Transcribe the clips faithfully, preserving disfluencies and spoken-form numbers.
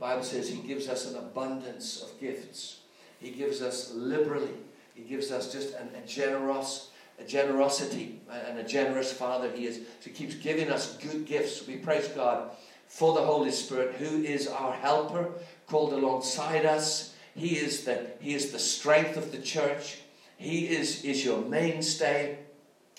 The Bible says he gives us an abundance of gifts. He gives us liberally. He gives us just an, a, generous, a generosity and a generous Father he is. So he keeps giving us good gifts. We praise God for the Holy Spirit, who is our helper, called alongside us. He is the, he is the strength of the church. He is, is your mainstay.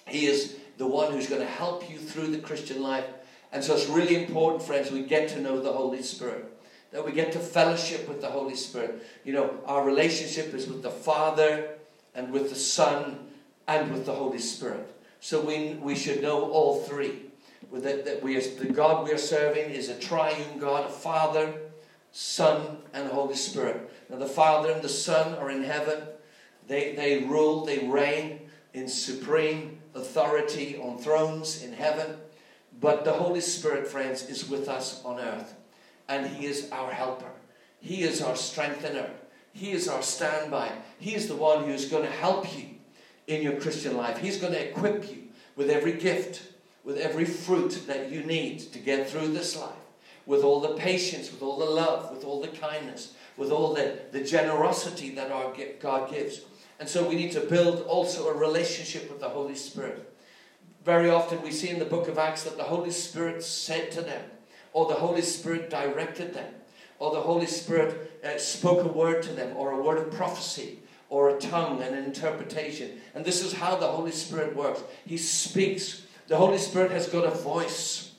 He is the one who's going to help you through the Christian life. And so it's really important, friends, we get to know the Holy Spirit, that we get to fellowship with the Holy Spirit. You know, our relationship is with the Father and with the Son and with the Holy Spirit. So we, we should know all three. That, that we, the God we are serving is a triune God, a Father, Son, and Holy Spirit. Now the Father and the Son are in heaven. They, they rule, they reign in supreme authority on thrones in heaven. But the Holy Spirit, friends, is with us on earth. And he is our helper. He is our strengthener. He is our standby. He is the one who is going to help you in your Christian life. He's going to equip you with every gift, with every fruit that you need to get through this life, with all the patience, with all the love, with all the kindness, with all the, the generosity that our God gives. And so we need to build also a relationship with the Holy Spirit. Very often we see in the book of Acts that the Holy Spirit said to them, or the Holy Spirit directed them, or the Holy Spirit uh, spoke a word to them, or a word of prophecy, or a tongue and an interpretation. And this is how the Holy Spirit works. He speaks. The Holy Spirit has got a voice.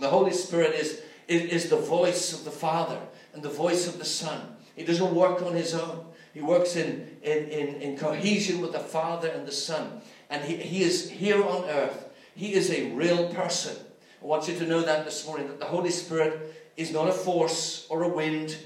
The Holy Spirit is, is, is the voice of the Father and the voice of the Son. He doesn't work on his own. He works in, in, in, in cohesion with the Father and the Son. And he, he is here on earth. He is a real person. I want you to know that this morning, that the Holy Spirit is not a force or a wind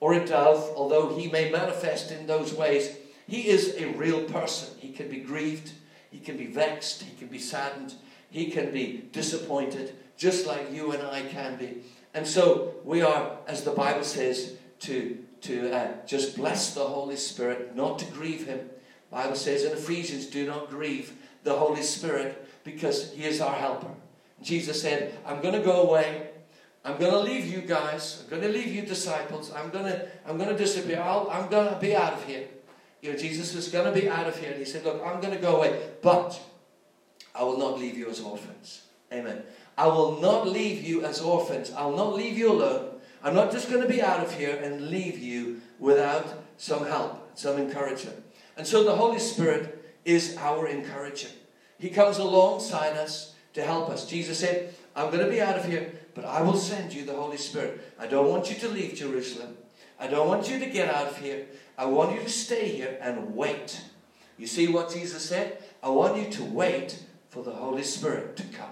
or a dove, although he may manifest in those ways. He is a real person. He can be grieved. He can be vexed. He can be saddened. He can be disappointed, just like you and I can be. And so we are, as the Bible says, to, to uh, just bless the Holy Spirit, not to grieve him. The Bible says in Ephesians, do not grieve the Holy Spirit, because he is our helper. Jesus said, I'm going to go away. I'm going to leave you guys. I'm going to leave you disciples. I'm going to, I'm going to disappear. I'll, I'm going to be out of here. You know, Jesus was going to be out of here. And he said, look, I'm going to go away, but I will not leave you as orphans. Amen. I will not leave you as orphans. I'll not leave you alone. I'm not just going to be out of here and leave you without some help, some encouragement. And so the Holy Spirit is our encourager. He comes alongside us to help us. Jesus said, I'm going to be out of here, but I will send you the Holy Spirit. I don't want you to leave Jerusalem. I don't want you to get out of here. I want you to stay here and wait. You see what Jesus said? I want you to wait for the Holy Spirit to come.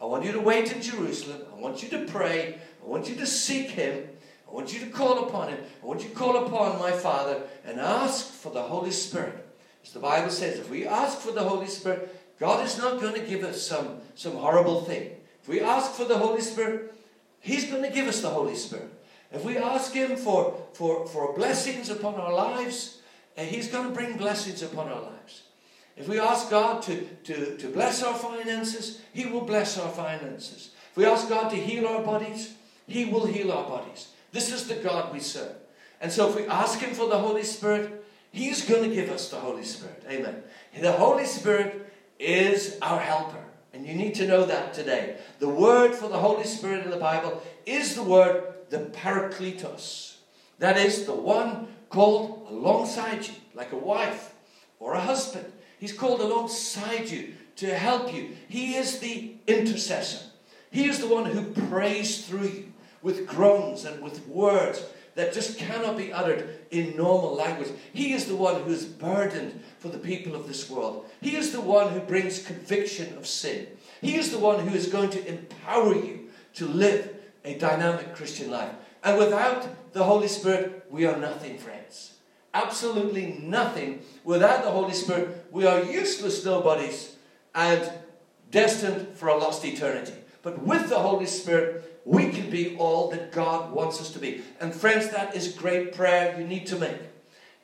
I want you to wait in Jerusalem. I want you to pray. I want you to seek him. I want you to call upon him. I want you to call upon my Father and ask for the Holy Spirit. As the Bible says, if we ask for the Holy Spirit, God is not going to give us some, some horrible thing. If we ask for the Holy Spirit, he's going to give us the Holy Spirit. If we ask him for, for, for blessings upon our lives, he's going to bring blessings upon our lives. If we ask God to, to, to bless our finances, he will bless our finances. If we ask God to heal our bodies, he will heal our bodies. This is the God we serve. And so if we ask him for the Holy Spirit, he's going to give us the Holy Spirit. Amen. The Holy Spirit is our helper. And you need to know that today. The word for the Holy Spirit in the Bible is the word, the Parakletos. That is the one called alongside you, like a wife or a husband. He's called alongside you to help you. He is the intercessor. He is the one who prays through you with groans and with words that just cannot be uttered in normal language. He is the one who is burdened for the people of this world. He is the one who brings conviction of sin. He is the one who is going to empower you to live a dynamic Christian life. And without the Holy Spirit, we are nothing, friends. Absolutely nothing. Without the Holy Spirit, we are useless nobodies and destined for a lost eternity. But with the Holy Spirit, we can be all that God wants us to be. And friends, that is a great prayer you need to make.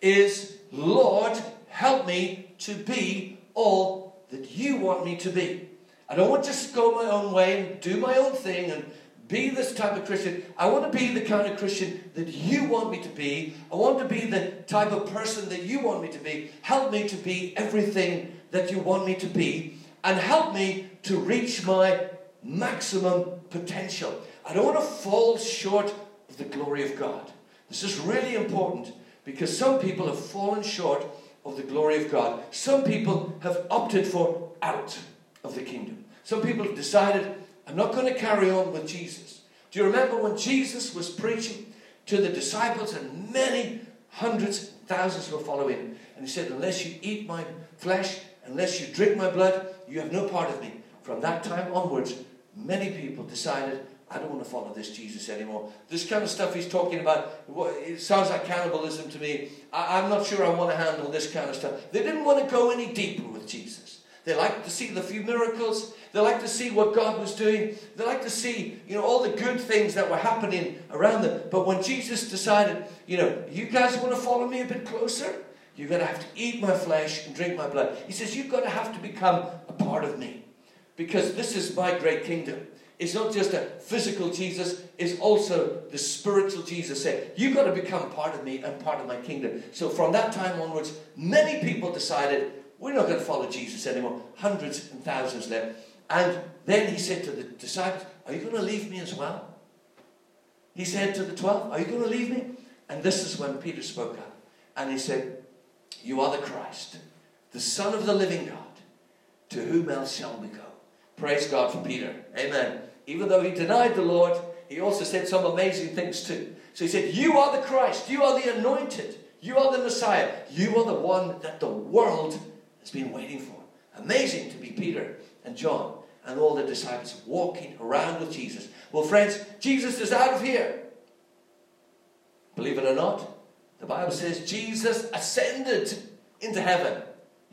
Is, Lord, help me to be all that you want me to be. I don't want to just go my own way and do my own thing and be this type of Christian. I want to be the kind of Christian that you want me to be. I want to be the type of person that you want me to be. Help me to be everything that you want me to be, and help me to reach my maximum potential. I don't want to fall short of the glory of God. This is really important, because some people have fallen short of the glory of God. Some people have opted for out of the kingdom. Some people have decided, I'm not going to carry on with Jesus. Do you remember when Jesus was preaching to the disciples and many hundreds, thousands were following him? And he said, unless you eat my flesh, unless you drink my blood, you have no part of me. From that time onwards, many people decided, I don't want to follow this Jesus anymore. This kind of stuff he's talking about, it sounds like cannibalism to me. I, I'm not sure I want to handle this kind of stuff. They didn't want to go any deeper with Jesus. They liked to see the few miracles. They liked to see what God was doing. They liked to see, you know, all the good things that were happening around them. But when Jesus decided, you know, you guys want to follow me a bit closer? You're going to have to eat my flesh and drink my blood. He says, you're going to have to become a part of me, because this is my great kingdom. It's not just a physical Jesus, it's also the spiritual Jesus saying, you've got to become part of me and part of my kingdom. So from that time onwards, many people decided, we're not going to follow Jesus anymore. Hundreds and thousands left. And then he said to the disciples, are you going to leave me as well? He said to the twelve, are you going to leave me? And this is when Peter spoke up. And he said, you are the Christ, the Son of the living God. To whom else shall we go? Praise God for Peter. Amen. Even though he denied the Lord, he also said some amazing things too. So he said, you are the Christ. You are the anointed. You are the Messiah. You are the one that the world has been waiting for. Amazing to be Peter and John and all the disciples walking around with Jesus. Well, friends, Jesus is out of here. Believe it or not, the Bible says Jesus ascended into heaven.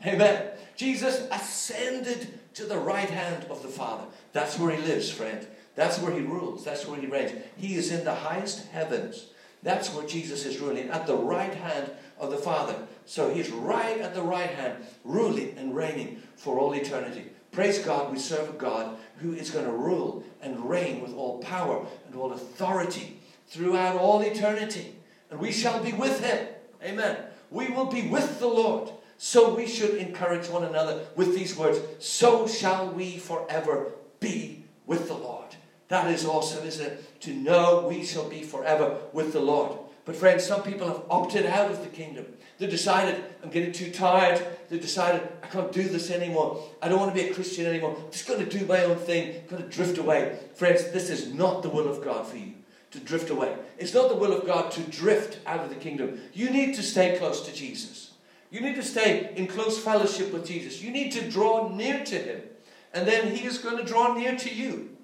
Amen. Jesus ascended to the right hand of the Father. That's where he lives, friend. That's where he rules. That's where he reigns. He is in the highest heavens. That's where Jesus is ruling, at the right hand of the Father. So he's right at the right hand, ruling and reigning for all eternity. Praise God, we serve a God who is going to rule and reign with all power and all authority throughout all eternity. And we shall be with him. Amen. We will be with the Lord. So we should encourage one another with these words. So shall we forever be with the Lord. That is awesome, isn't it? To know we shall be forever with the Lord. But friends, some people have opted out of the kingdom. They decided, I'm getting too tired. They decided, I can't do this anymore. I don't want to be a Christian anymore. I'm just going to do my own thing. I'm going to drift away. Friends, this is not the will of God for you. To drift away. It's not the will of God to drift out of the kingdom. You need to stay close to Jesus. You need to stay in close fellowship with Jesus. You need to draw near to him. And then he is going to draw near to you.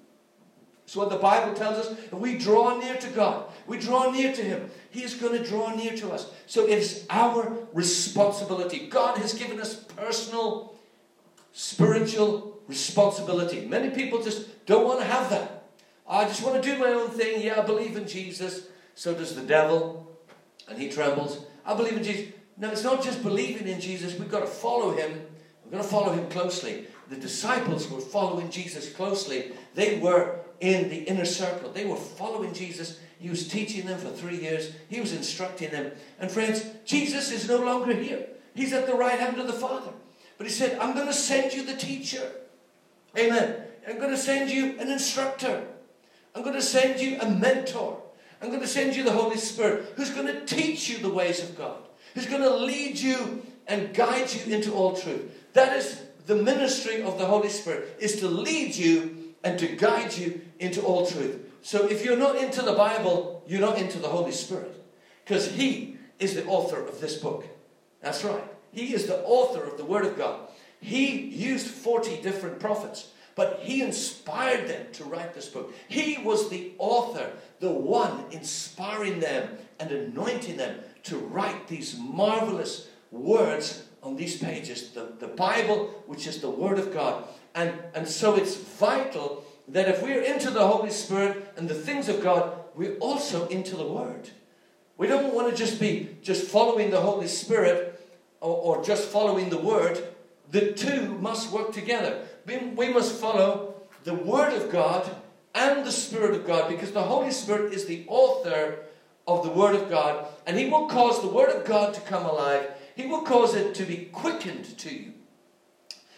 It's what the Bible tells us. If we draw near to God, we draw near to him, he is going to draw near to us. So it's our responsibility. God has given us personal, spiritual responsibility. Many people just don't want to have that. I just want to do my own thing. Yeah, I believe in Jesus. So does the devil. And he trembles. I believe in Jesus. No, it's not just believing in Jesus. We've got to follow him. We've got to follow him closely. The disciples were following Jesus closely. They were in the inner circle. They were following Jesus. He was teaching them for three years. He was instructing them. And friends, Jesus is no longer here. He's at the right hand of the Father. But he said, I'm going to send you the teacher. Amen. I'm going to send you an instructor. I'm going to send you a mentor. I'm going to send you the Holy Spirit, who's going to teach you the ways of God, who's going to lead you and guide you into all truth. That is the ministry of the Holy Spirit, is to lead you and to guide you into all truth. So if you're not into the Bible, you're not into the Holy Spirit, because he is the author of this book. That's right. He is the author of the Word of God. He used forty different prophets, but he inspired them to write this book. He was the author, the one inspiring them and anointing them to write these marvelous words on these pages. The, the Bible, which is the Word of God. And, and so it's vital that if we're into the Holy Spirit and the things of God, we're also into the Word. We don't want to just be just following the Holy Spirit or, or just following the Word. The two must work together. We must follow the Word of God and the Spirit of God, because the Holy Spirit is the author of the Word of God, and He will cause the Word of God to come alive. He will cause it to be quickened to you,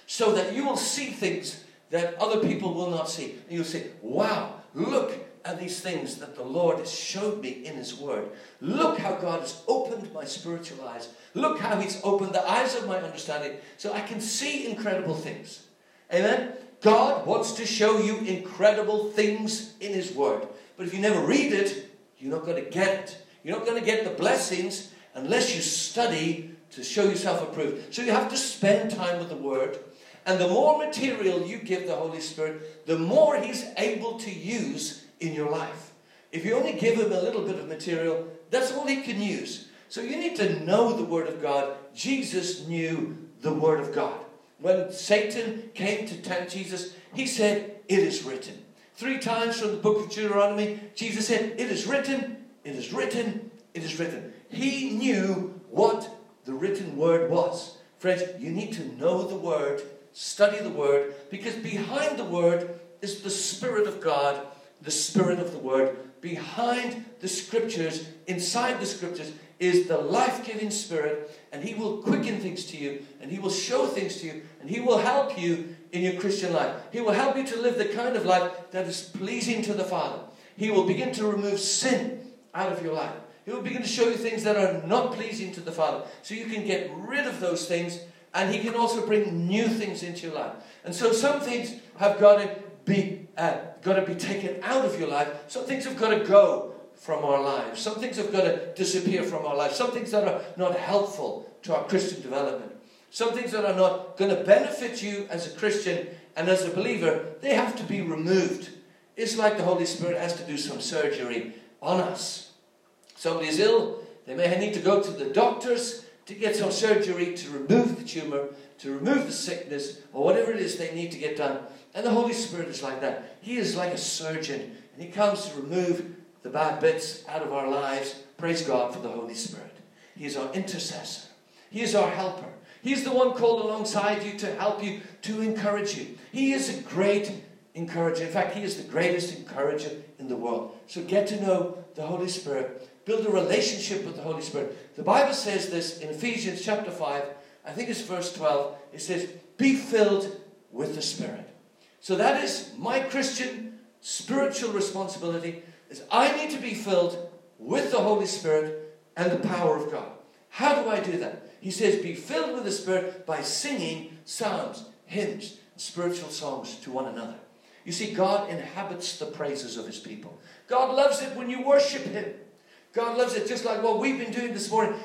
so that you will see things that other people will not see. And you'll say, wow, look at these things that the Lord has showed me in His Word. Look how God has opened my spiritual eyes. Look how He's opened the eyes of my understanding, so I can see incredible things. Amen? God wants to show you incredible things in His Word. But if you never read it, you're not going to get it. You're not going to get the blessings unless you study to show yourself approved. So you have to spend time with the Word. And the more material you give the Holy Spirit, the more He's able to use in your life. If you only give Him a little bit of material, that's all He can use. So you need to know the Word of God. Jesus knew the Word of God. When Satan came to tempt Jesus, he said, "It is written." Three times from the book of Deuteronomy, Jesus said, "It is written, it is written, it is written." He knew what the written word was. Friends, you need to know the Word, study the Word, because behind the Word is the Spirit of God, the Spirit of the Word. Behind the Scriptures, inside the Scriptures, is the life-giving Spirit, and He will quicken things to you, and He will show things to you, and He will help you in your Christian life. He will help you to live the kind of life that is pleasing to the Father. He will begin to remove sin out of your life. He will begin to show you things that are not pleasing to the Father, so you can get rid of those things, and He can also bring new things into your life. And so some things have got to be, uh, got to be taken out of your life. Some things have got to go from our lives. Some things have got to disappear from our lives. Some things that are not helpful to our Christian development. Some things that are not going to benefit you as a Christian and as a believer, they have to be removed. It's like the Holy Spirit has to do some surgery on us. Somebody's ill, they may need to go to the doctors to get some surgery to remove the tumor, to remove the sickness, or whatever it is they need to get done. And the Holy Spirit is like that. He is like a surgeon, and He comes to remove the bad bits out of our lives. Praise God for the Holy Spirit. He is our intercessor. He is our helper. He is the one called alongside you to help you, to encourage you. He is a great encourager. In fact, He is the greatest encourager in the world. So get to know the Holy Spirit. Build a relationship with the Holy Spirit. The Bible says this in Ephesians chapter five, I think it's verse twelve. It says, "Be filled with the Spirit." So that is my Christian spiritual responsibility. Is I need to be filled with the Holy Spirit and the power of God. How do I do that? He says, be filled with the Spirit by singing psalms, hymns, and spiritual songs to one another. You see, God inhabits the praises of His people. God loves it when you worship Him. God loves it, just like what we've been doing this morning.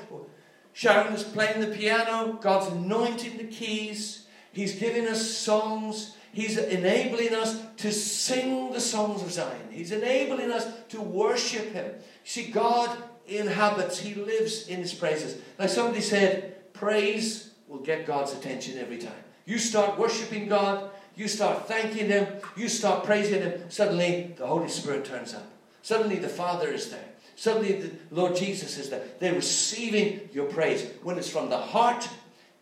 Sharon is playing the piano. God's anointing the keys. He's giving us songs. He's enabling us to sing the songs of Zion. He's enabling us to worship Him. You see, God inhabits, He lives in His praises. Like somebody said, praise will get God's attention every time. You start worshiping God, you start thanking Him, you start praising Him, suddenly the Holy Spirit turns up. Suddenly the Father is there. Suddenly the Lord Jesus is there. They're receiving your praise. When it's from the heart,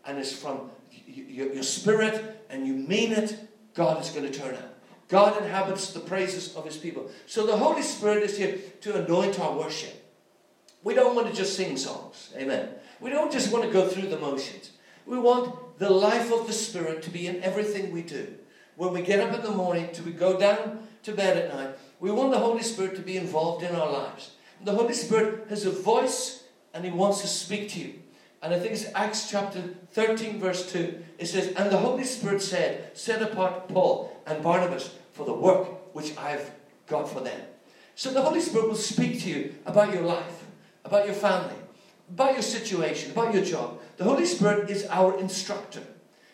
and it's from your, your spirit, and you mean it, God is going to turn up. God inhabits the praises of His people. So the Holy Spirit is here to anoint our worship. We don't want to just sing songs. Amen. We don't just want to go through the motions. We want the life of the Spirit to be in everything we do. When we get up in the morning, till we go down to bed at night, we want the Holy Spirit to be involved in our lives. And the Holy Spirit has a voice, and He wants to speak to you. And I think it's Acts chapter thirteen verse two. It says, "And the Holy Spirit said, set apart Paul and Barnabas for the work which I have got for them." So the Holy Spirit will speak to you about your life, about your family, about your situation, about your job. The Holy Spirit is our instructor.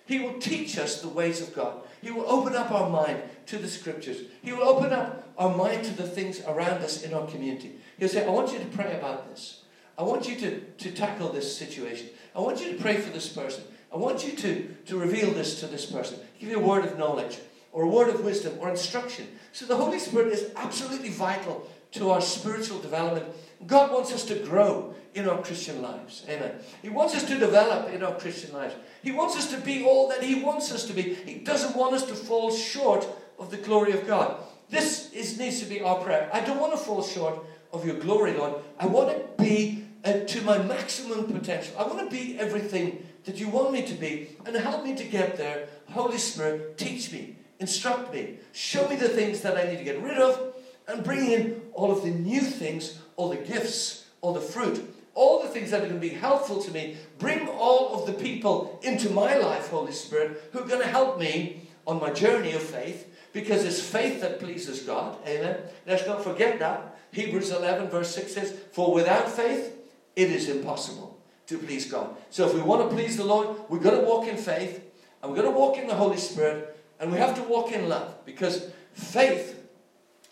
He will teach us the ways of God. He will open up our mind to the Scriptures. He will open up our mind to the things around us in our community. He'll say, I want you to pray about this. I want you to, to tackle this situation. I want you to pray for this person. I want you to, to reveal this to this person. Give you a word of knowledge or a word of wisdom or instruction. So the Holy Spirit is absolutely vital to our spiritual development. God wants us to grow in our Christian lives. Amen. He wants us to develop in our Christian lives. He wants us to be all that He wants us to be. He doesn't want us to fall short of the glory of God. This is, needs to be our prayer. I don't want to fall short of your glory, Lord. I want to be uh, to my maximum potential. I want to be everything that you want me to be, and help me to get there. Holy Spirit, teach me, instruct me, show me the things that I need to get rid of, and bring in all of the new things, all the gifts, all the fruit, all the things that are going to be helpful to me. Bring all of the people into my life, Holy Spirit, who are going to help me on my journey of faith, because it's faith that pleases God. Amen. Let's not forget that. Hebrews eleven verse six says, for without faith, it is impossible to please God. So if we want to please the Lord, we've got to walk in faith, and we've got to walk in the Holy Spirit, and we have to walk in love, because faith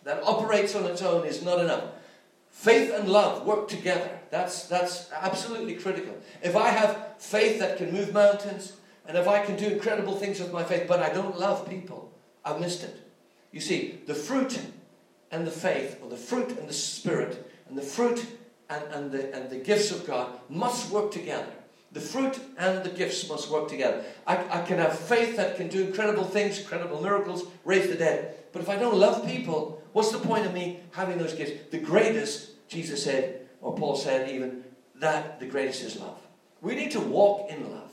that operates on its own is not enough. Faith and love work together. That's, that's absolutely critical. If I have faith that can move mountains, and if I can do incredible things with my faith, but I don't love people, I've missed it. You see, the fruit and the faith, or the fruit and the spirit, and the fruit and, and, the, and the gifts of God must work together. The fruit and the gifts must work together. I, I can have faith that can do incredible things, incredible miracles, raise the dead. But if I don't love people, what's the point of me having those gifts? The greatest, Jesus said, or Paul said even, that the greatest is love. We need to walk in love.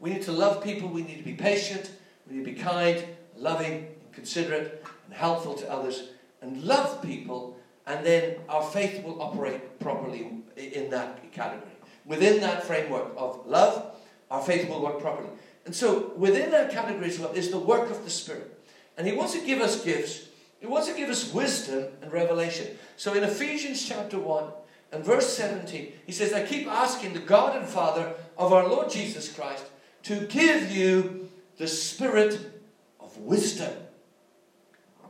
We need to love people. We need to be patient. We need to be kind, loving, considerate, and helpful to others. And love people, and then our faith will operate properly in that category. Within that framework of love, our faith will work properly. And so within that category as well is the work of the Spirit. And he wants to give us gifts. He wants to give us wisdom and revelation. So in Ephesians chapter one and verse seventeen, he says, I keep asking the God and Father of our Lord Jesus Christ to give you the spirit of wisdom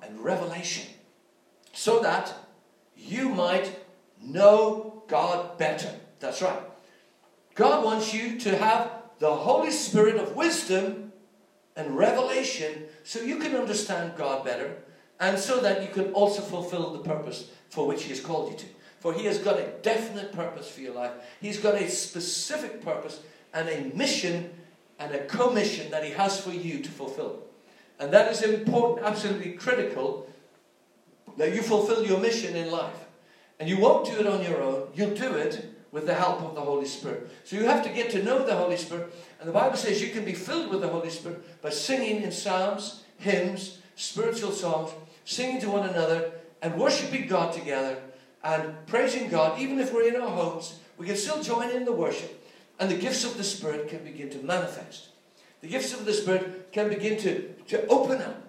and revelation, so that you might know God better. That's right. God wants you to have the Holy Spirit of wisdom and revelation so you can understand God better, and so that you can also fulfill the purpose for which he has called you to. For he has got a definite purpose for your life. He's got a specific purpose and a mission and a commission that he has for you to fulfill. And that is important, absolutely critical, that you fulfill your mission in life. And you won't do it on your own. You'll do it with the help of the Holy Spirit. So you have to get to know the Holy Spirit. And the Bible says you can be filled with the Holy Spirit by singing in psalms, hymns, spiritual songs, singing to one another, and worshiping God together, and praising God. Even if we're in our homes, we can still join in the worship, and the gifts of the Spirit can begin to manifest. The gifts of the Spirit can begin to, to open up,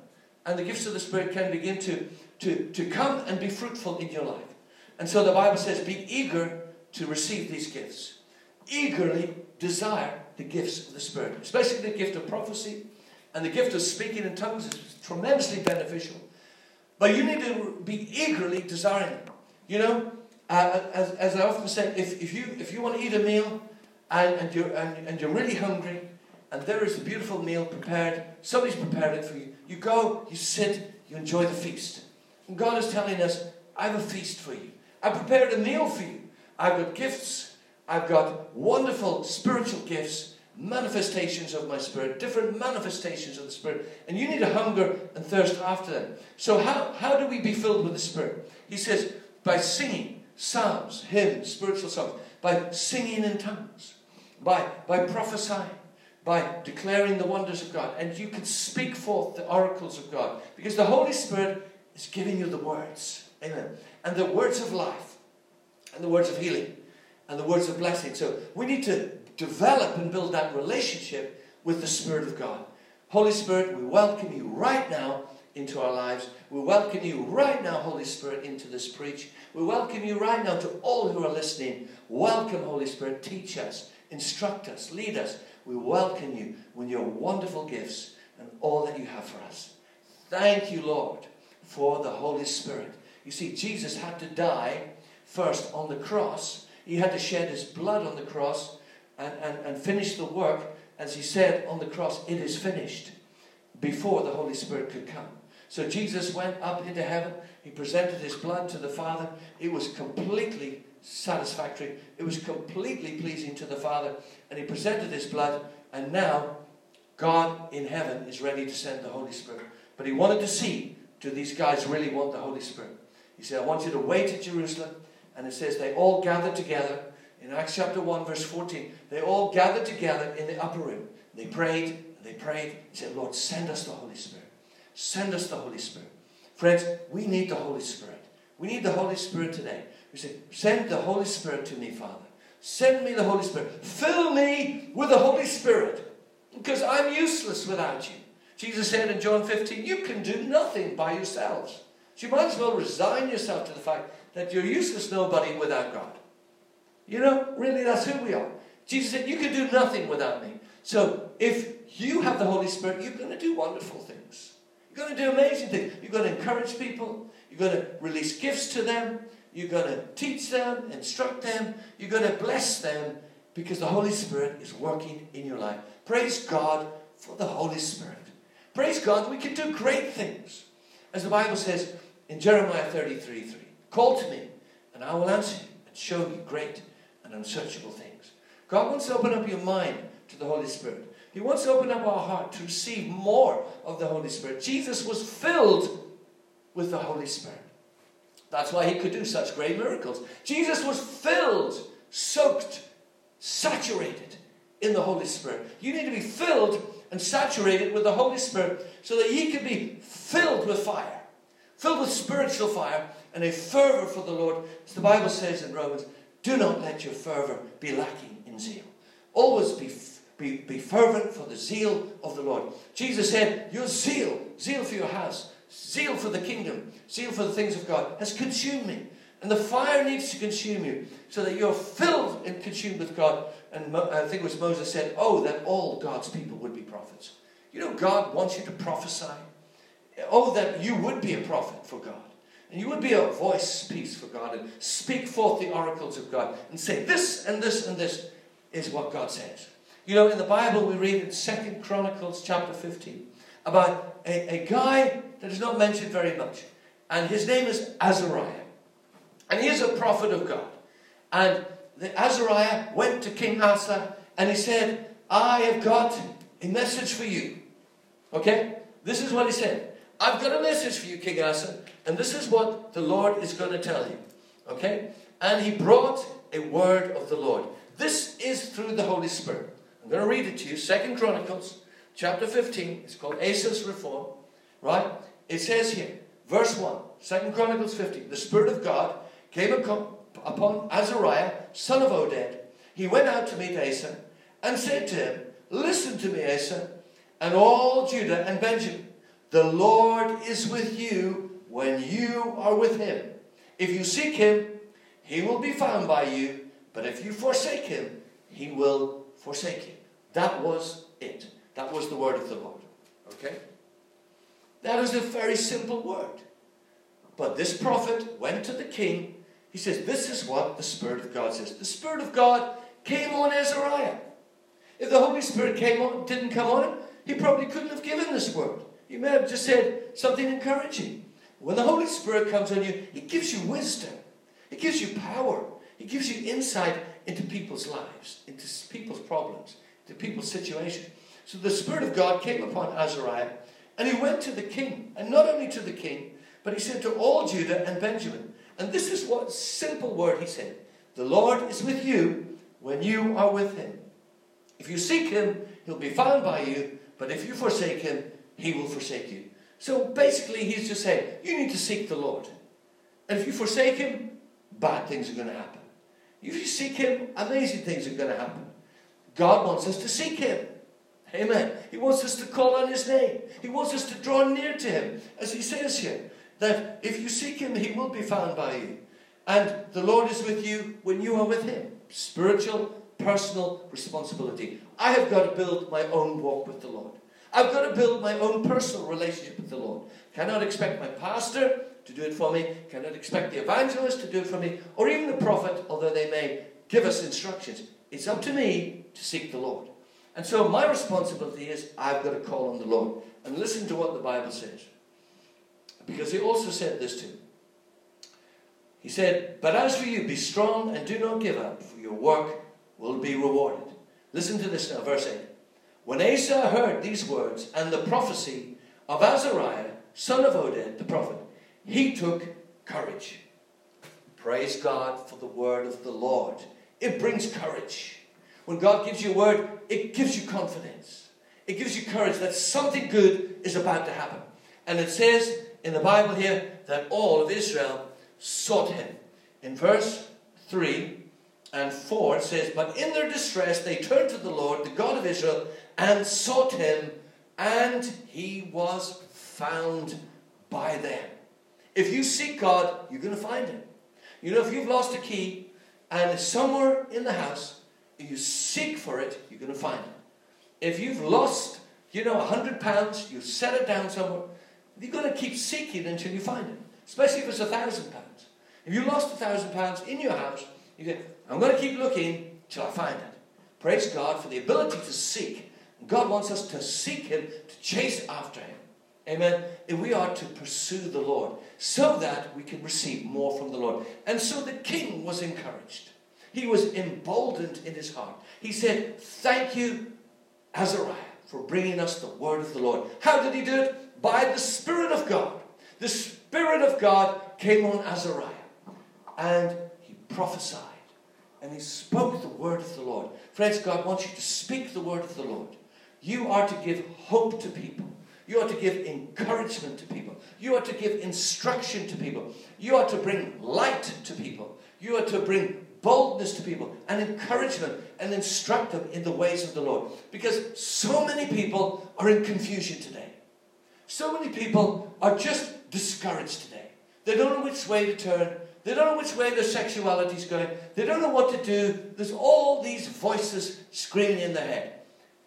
and the gifts of the Spirit can begin to, to, to come and be fruitful in your life. And so the Bible says, be eager to receive these gifts. Eagerly desire the gifts of the Spirit, especially the gift of prophecy, and the gift of speaking in tongues is tremendously beneficial. But you need to be eagerly desiring them. You know, uh, as, as I often say, if, if, you, if you want to eat a meal and, and, you're, and, and you're really hungry, and there is a beautiful meal prepared, somebody's prepared it for you, you go, you sit, you enjoy the feast. And God is telling us, I have a feast for you. I prepared a meal for you. I've got gifts. I've got wonderful spiritual gifts, manifestations of my Spirit, different manifestations of the Spirit. And you need a hunger and thirst after them. So how, how do we be filled with the Spirit? He says, by singing psalms, hymns, spiritual songs, by singing in tongues, by, by prophesying, by declaring the wonders of God. And you can speak forth the oracles of God, because the Holy Spirit is giving you the words. Amen. And the words of life, and the words of healing, and the words of blessing. So we need to develop and build that relationship with the Spirit of God. Holy Spirit, we welcome you right now into our lives. We welcome you right now, Holy Spirit, into this preach. We welcome you right now to all who are listening. Welcome, Holy Spirit. Teach us, instruct us, lead us. We welcome you with your wonderful gifts and all that you have for us. Thank you, Lord, for the Holy Spirit. You see, Jesus had to die first on the cross. He had to shed his blood on the cross and, and, and finish the work. As he said on the cross, it is finished, before the Holy Spirit could come. So Jesus went up into heaven. He presented his blood to the Father. It was completely satisfactory. It was completely pleasing to the Father. And he presented his blood. And now God in heaven is ready to send the Holy Spirit. But he wanted to see do these guys really want the Holy Spirit? He said, I want you to wait at Jerusalem. And it says they all gathered together. In Acts chapter one verse fourteen, they all gathered together in the upper room. They prayed, and they prayed, and said, Lord, send us the Holy Spirit. Send us the Holy Spirit. Friends, we need the Holy Spirit. We need the Holy Spirit today. We say, send the Holy Spirit to me, Father. Send me the Holy Spirit. Fill me with the Holy Spirit, because I'm useless without you. Jesus said in John fifteen, you can do nothing by yourselves. So you might as well resign yourself to the fact that you're useless nobody without God. You know, really, that's who we are. Jesus said, you can do nothing without me. So if you have the Holy Spirit, you're going to do wonderful things. You're going to do amazing things. You're going to encourage people. You're going to release gifts to them. You're going to teach them, instruct them. You're going to bless them, because the Holy Spirit is working in your life. Praise God for the Holy Spirit. Praise God, we can do great things. As the Bible says in Jeremiah thirty-three three, call to me, and I will answer you and show you great and unsearchable things. God wants to open up your mind to the Holy Spirit. He wants to open up our heart to receive more of the Holy Spirit. Jesus was filled with the Holy Spirit. That's why he could do such great miracles. Jesus was filled, soaked, saturated in the Holy Spirit. You need to be filled and saturated with the Holy Spirit so that ye can be filled with fire, filled with spiritual fire and a fervor for the Lord. As the Bible says in Romans, do not let your fervor be lacking in zeal. Always be, be, be fervent for the zeal of the Lord. Jesus said, your zeal, zeal for your house, zeal for the kingdom, zeal for the things of God has consumed me. And the fire needs to consume you so that you're filled and consumed with God. And Mo I think it was Moses said, oh, that all God's people would be prophets. You know, God wants you to prophesy. Oh, that you would be a prophet for God. And you would be a voice piece for God and speak forth the oracles of God and say this and this and this is what God says. You know, in the Bible we read in Second Chronicles chapter fifteen about a, a guy that is not mentioned very much. And his name is Azariah. And he is a prophet of God. And the Azariah went to King Asa and he said, I have got a message for you. Okay? This is what he said. I've got a message for you, King Asa. And this is what the Lord is going to tell you. Okay? And he brought a word of the Lord. This is through the Holy Spirit. I'm going to read it to you. Second Chronicles chapter fifteen. It's called Asa's Reform. Right? It says here, verse one. Second Chronicles fifteen. The Spirit of God came upon Azariah, son of Oded. He went out to meet Asa and said to him, listen to me, Asa, and all Judah and Benjamin. The Lord is with you when you are with him. If you seek him, he will be found by you. But if you forsake him, he will forsake you. That was it. That was the word of the Lord. Okay? That is a very simple word. But this prophet went to the king. He says, this is what the Spirit of God says. The Spirit of God came on Azariah. If the Holy Spirit came on, didn't come on him, he probably couldn't have given this word. He may have just said something encouraging. When the Holy Spirit comes on you, he gives you wisdom. He gives you power. He gives you insight into people's lives, into people's problems, into people's situations. So the Spirit of God came upon Azariah, and he went to the king. And not only to the king, but he said to all Judah and Benjamin, and this is what simple word he said. The Lord is with you when you are with him. If you seek him, he'll be found by you. But if you forsake him, he will forsake you. So basically he's just saying, you need to seek the Lord. And if you forsake him, bad things are going to happen. If you seek him, amazing things are going to happen. God wants us to seek him. Amen. He wants us to call on his name. He wants us to draw near to him. As he says here, that if you seek him, he will be found by you. And the Lord is with you when you are with him. Spiritual, personal responsibility. I have got to build my own walk with the Lord. I've got to build my own personal relationship with the Lord. Cannot expect my pastor to do it for me. Cannot expect the evangelist to do it for me. Or even the prophet, although they may give us instructions. It's up to me to seek the Lord. And so my responsibility is I've got to call on the Lord. And listen to what the Bible says. Because he also said this to him. He said, but as for you, be strong and do not give up, for your work will be rewarded. Listen to this now, verse eight. When Asa heard these words and the prophecy of Azariah, son of Oded, the prophet, he took courage. Praise God for the word of the Lord. It brings courage. When God gives you a word, it gives you confidence. It gives you courage that something good is about to happen. And it says in the Bible here that all of Israel sought him. In verse three and four it says, but in their distress they turned to the Lord, the God of Israel, and sought him, and he was found by them. If you seek God, you're going to find him. You know, if you've lost a key and it's somewhere in the house, if you seek for it, you're going to find it. If you've lost, you know, a hundred pounds, you set it down somewhere, you're going to keep seeking until you find it. Especially if it's a thousand pounds. If you lost a thousand pounds in your house, you go, I'm going to keep looking till I find it. Praise God for the ability to seek. God wants us to seek him, to chase after him. Amen. And we are to pursue the Lord so that we can receive more from the Lord. And so the king was encouraged. He was emboldened in his heart. He said, thank you, Azariah, for bringing us the word of the Lord. How did he do it? By the Spirit of God. The Spirit of God came on Azariah. And he prophesied. And he spoke the word of the Lord. Friends, God wants you to speak the word of the Lord. You are to give hope to people. You are to give encouragement to people. You are to give instruction to people. You are to bring light to people. You are to bring boldness to people and encouragement and instruct them in the ways of the Lord. Because so many people are in confusion today. So many people are just discouraged today. They don't know which way to turn. They don't know which way their sexuality is going. They don't know what to do. There's all these voices screaming in their head.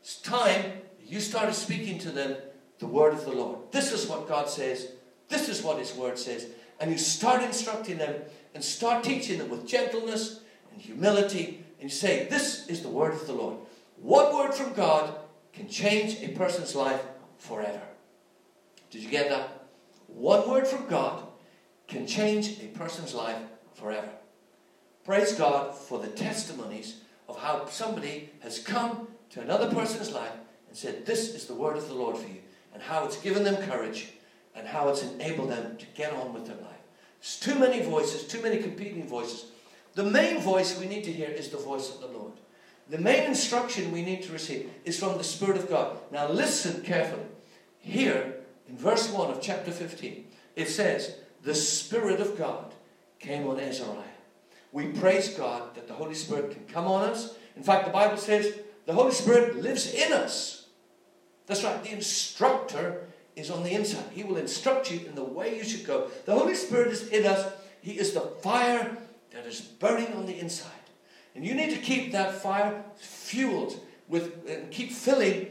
It's time you started speaking to them the word of the Lord. This is what God says. This is what his word says. And you start instructing them and start teaching them with gentleness and humility. And you say, this is the word of the Lord. One word from God can change a person's life forever. Did you get that? One word from God can change a person's life forever. Praise God for the testimonies of how somebody has come to another person's life and said, this is the word of the Lord for you. And how it's given them courage and how it's enabled them to get on with their life. It's too many voices, too many competing voices. The main voice we need to hear is the voice of the Lord. The main instruction we need to receive is from the Spirit of God. Now listen carefully. Here, in verse one of chapter fifteen, it says, the Spirit of God came on Azariah. We praise God that the Holy Spirit can come on us. In fact, the Bible says, the Holy Spirit lives in us. That's right, the instructor is on the inside. He will instruct you in the way you should go. The Holy Spirit is in us. He is the fire that is burning on the inside. And you need to keep that fire fueled with, and keep filling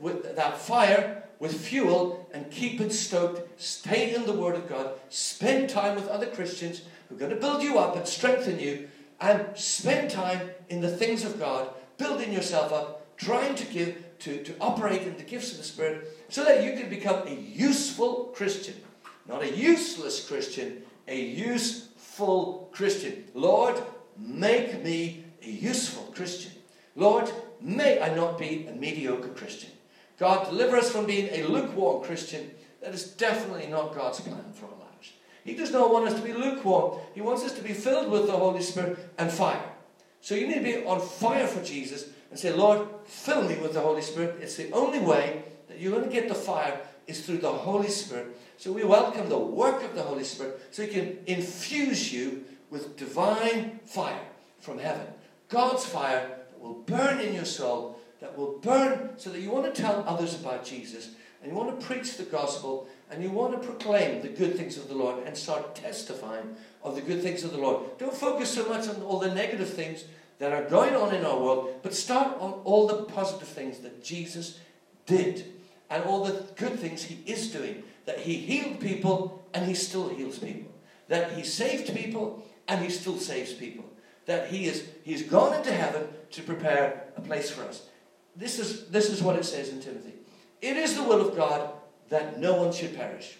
with that fire with fuel and keep it stoked. Stay in the Word of God. Spend time with other Christians who are going to build you up and strengthen you. And spend time in the things of God, building yourself up, trying to give To, to operate in the gifts of the Spirit so that you can become a useful Christian. Not a useless Christian, a useful Christian. Lord, make me a useful Christian. Lord, may I not be a mediocre Christian. God, deliver us from being a lukewarm Christian. That is definitely not God's plan for our lives. He does not want us to be lukewarm. He wants us to be filled with the Holy Spirit and fire. So you need to be on fire for Jesus and say, Lord, fill me with the Holy Spirit. It's the only way that you're going to get the fire is through the Holy Spirit. So we welcome the work of the Holy Spirit so he can infuse you with divine fire from heaven. God's fire that will burn in your soul, that will burn so that you want to tell others about Jesus and you want to preach the gospel and you want to proclaim the good things of the Lord and start testifying of the good things of the Lord. Don't focus so much on all the negative things that are going on in our world, but start on all the positive things that Jesus did and all the good things he is doing, that he healed people and he still heals people, that he saved people and he still saves people, that he is he's gone into heaven to prepare a place for us. This is, this is what it says in Timothy. It is the will of God that no one should perish.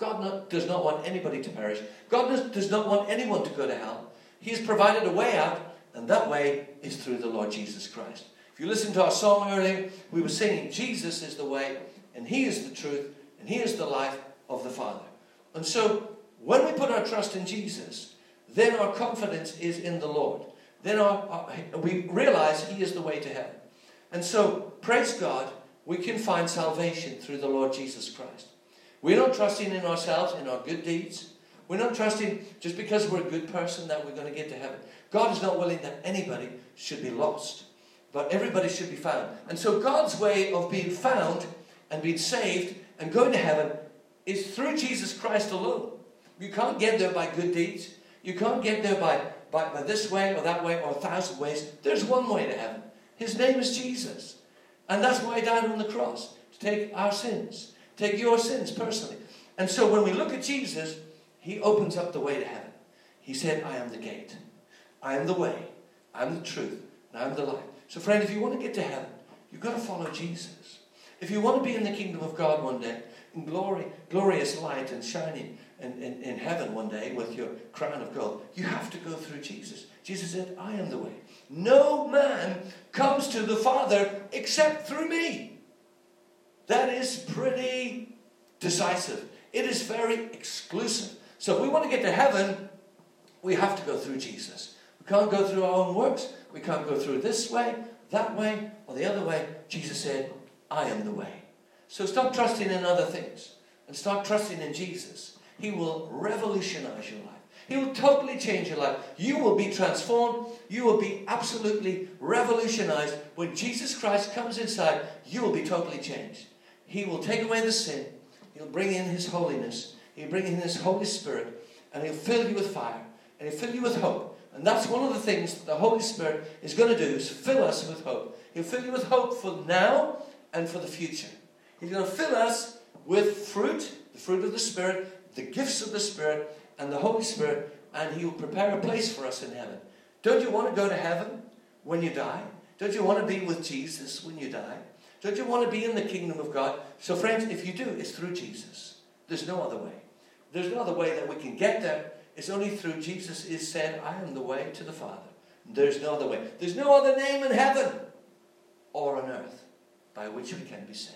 God not, does not want anybody to perish. God does, does not want anyone to go to hell. He has provided a way out. And that way is through the Lord Jesus Christ. If you listen to our song earlier, we were singing, Jesus is the way, and he is the truth, and he is the life, of the Father. And so, when we put our trust in Jesus, then our confidence is in the Lord. Then our, our, we realize He is the way to heaven. And so, praise God, we can find salvation through the Lord Jesus Christ. We're not trusting in ourselves, in our good deeds. We're not trusting just because we're a good person that we're going to get to heaven. God is not willing that anybody should be lost, but everybody should be found. And so God's way of being found and being saved and going to heaven is through Jesus Christ alone. You can't get there by good deeds. You can't get there by, by, by this way or that way or a thousand ways. There's one way to heaven. His name is Jesus. And that's why He died on the cross, to take our sins, take your sins personally. And so when we look at Jesus, He opens up the way to heaven. He said, I am the gate. I am the way. I am the truth. And I am the life. So friend, if you want to get to heaven, you've got to follow Jesus. If you want to be in the kingdom of God one day, in glory, glorious light and shining in, in, in heaven one day with your crown of gold, you have to go through Jesus. Jesus said, I am the way. No man comes to the Father except through me. That is pretty decisive. It is very exclusive. So if we want to get to heaven, we have to go through Jesus. We can't go through our own works. We can't go through this way, that way, or the other way. Jesus said, I am the way. So stop trusting in other things and start trusting in Jesus. He will revolutionize your life. He will totally change your life. You will be transformed. You will be absolutely revolutionized. When Jesus Christ comes inside, you will be totally changed. He will take away the sin. He'll bring in His holiness. He'll bring in His Holy Spirit. And He'll fill you with fire. And He'll fill you with hope. And that's one of the things that the Holy Spirit is going to do, is fill us with hope. He'll fill you with hope for now and for the future. He's going to fill us with fruit, the fruit of the Spirit, the gifts of the Spirit, and the Holy Spirit, and He will prepare a place for us in heaven. Don't you want to go to heaven when you die? Don't you want to be with Jesus when you die? Don't you want to be in the kingdom of God? So friends, if you do, it's through Jesus. There's no other way. There's no other way that we can get there. It's only through Jesus. Is said, I am the way to the Father. There's no other way. There's no other name in heaven or on earth by which we can be saved.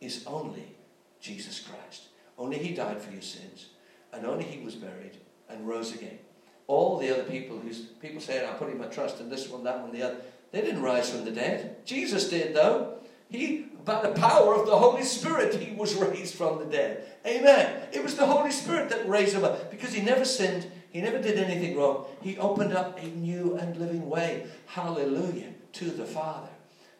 It's only Jesus Christ. Only He died for your sins. And only He was buried and rose again. All the other people, who's, people say, I'm putting my trust in this one, that one, the other. They didn't rise from the dead. Jesus did, though. He, by the power of the Holy Spirit, He was raised from the dead. Amen. It was the Holy Spirit that raised Him up. Because He never sinned. He never did anything wrong. He opened up a new and living way. Hallelujah. To the Father.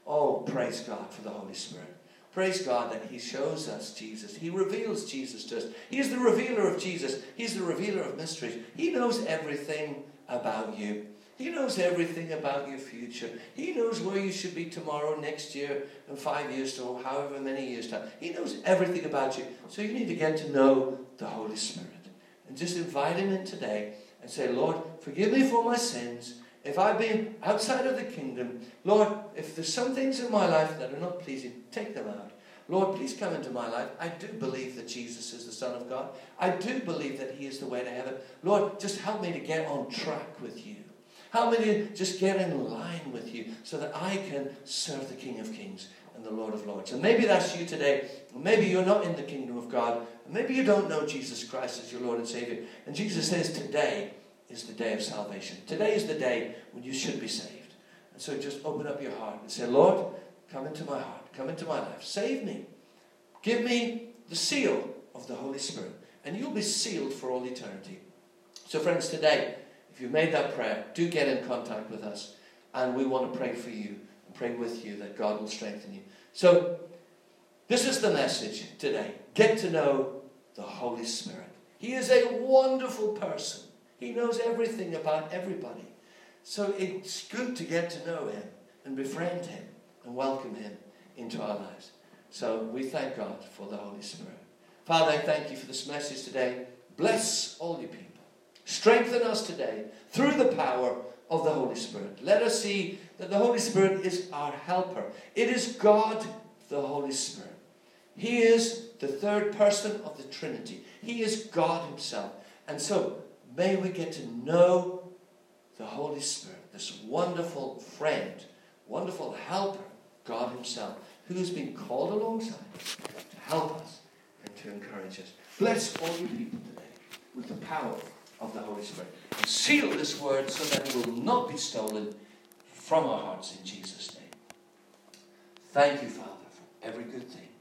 Oh, praise God for the Holy Spirit. Praise God that He shows us Jesus. He reveals Jesus to us. He is the revealer of Jesus. He's the revealer of mysteries. He knows everything about you. He knows everything about your future. He knows where you should be tomorrow, next year, and five years to however many years time. He knows everything about you. So you need to get to know the Holy Spirit. And just invite Him in today and say, Lord, forgive me for my sins. If I've been outside of the kingdom, Lord, if there's some things in my life that are not pleasing, take them out. Lord, please come into my life. I do believe that Jesus is the Son of God. I do believe that He is the way to heaven. Lord, just help me to get on track with You. Help me to just get in line with You so that I can serve the King of Kings and the Lord of Lords. And maybe that's you today. Maybe you're not in the kingdom of God. Maybe you don't know Jesus Christ as your Lord and Savior. And Jesus says today is the day of salvation. Today is the day when you should be saved. And so just open up your heart and say, Lord, come into my heart. Come into my life. Save me. Give me the seal of the Holy Spirit. And you'll be sealed for all eternity. So friends, today, if you've made that prayer, do get in contact with us. And we want to pray for you and pray with you that God will strengthen you. So this is the message today. Get to know the Holy Spirit. He is a wonderful person. He knows everything about everybody. So it's good to get to know Him and befriend Him and welcome Him into our lives. So we thank God for the Holy Spirit. Father, I thank You for this message today. Bless all Your people. Strengthen us today through the power of the Holy Spirit. Let us see that the Holy Spirit is our helper. It is God, the Holy Spirit. He is the third person of the Trinity. He is God Himself. And so may we get to know the Holy Spirit, this wonderful friend, wonderful helper, God Himself, who has been called alongside to help us and to encourage us. Bless all your people today with the power of the Holy Spirit. And seal this word so that it will not be stolen from our hearts in Jesus' name. Thank you, Father, for every good thing.